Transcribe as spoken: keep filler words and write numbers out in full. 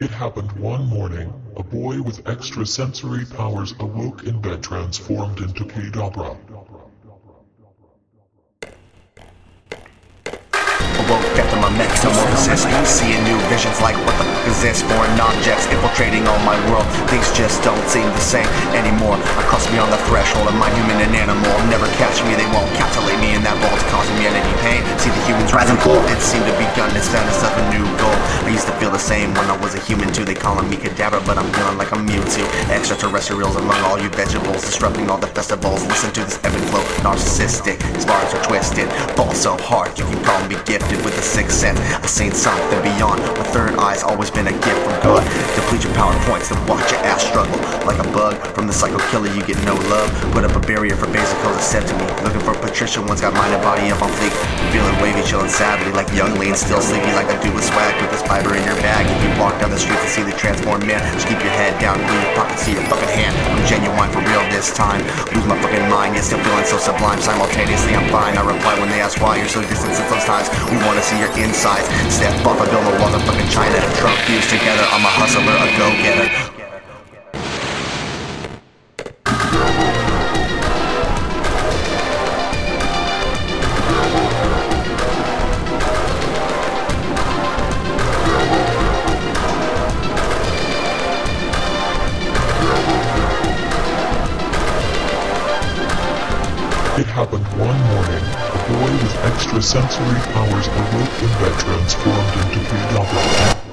It happened one morning. A boy with extrasensory powers awoke in bed transformed into Kadabra. Won't get to my maximal resistance, seeing new visions like what the f*** is this? Foreign objects infiltrating all my world, things just don't seem the same anymore. I cross beyond the threshold of my human and animal. Never catch me, they won't captivate me in that vault, causing me any pain. See the humans rise and fall, it seemed to begun to stand itself a new goal. I used to feel the same when I was a human too. They calling me Kadabra, but I'm feeling like I'm Mewtwo. Extraterrestrials among all you vegetables, disrupting all the festivals. Listen to this ebb and flow, narcissistic, his bars are twisted. Fall so hard, you can call me gifted. With a sixth sense, I've seen something beyond. My third eye's always been a gift from God. Deplete your power points, then watch your ass struggle like a bug. From the psycho killer, you get no love. Put up a barrier for basic codes that said to me. Looking for Patricia, one's got mind and body up on fleek. Feeling wavy, chilling savvy like young lean. Still sleepy like I do with swag. Put this fiber in your bag. If you walk down the street to see the transformed man, just keep your head down, glue your pocket, see your fucking hand. I'm genuine for real this time. Lose my fucking mind, yet still feeling so sublime. Simultaneously, I'm fine. I reply when they ask why you're so distant since those times. We want to see your insides. Step up, I build a wall of fucking China and Trump fused together. I'm a hustler, a go-getter. It happened one morning. A boy with extrasensory powers awoke in bed transformed into Kadabrap.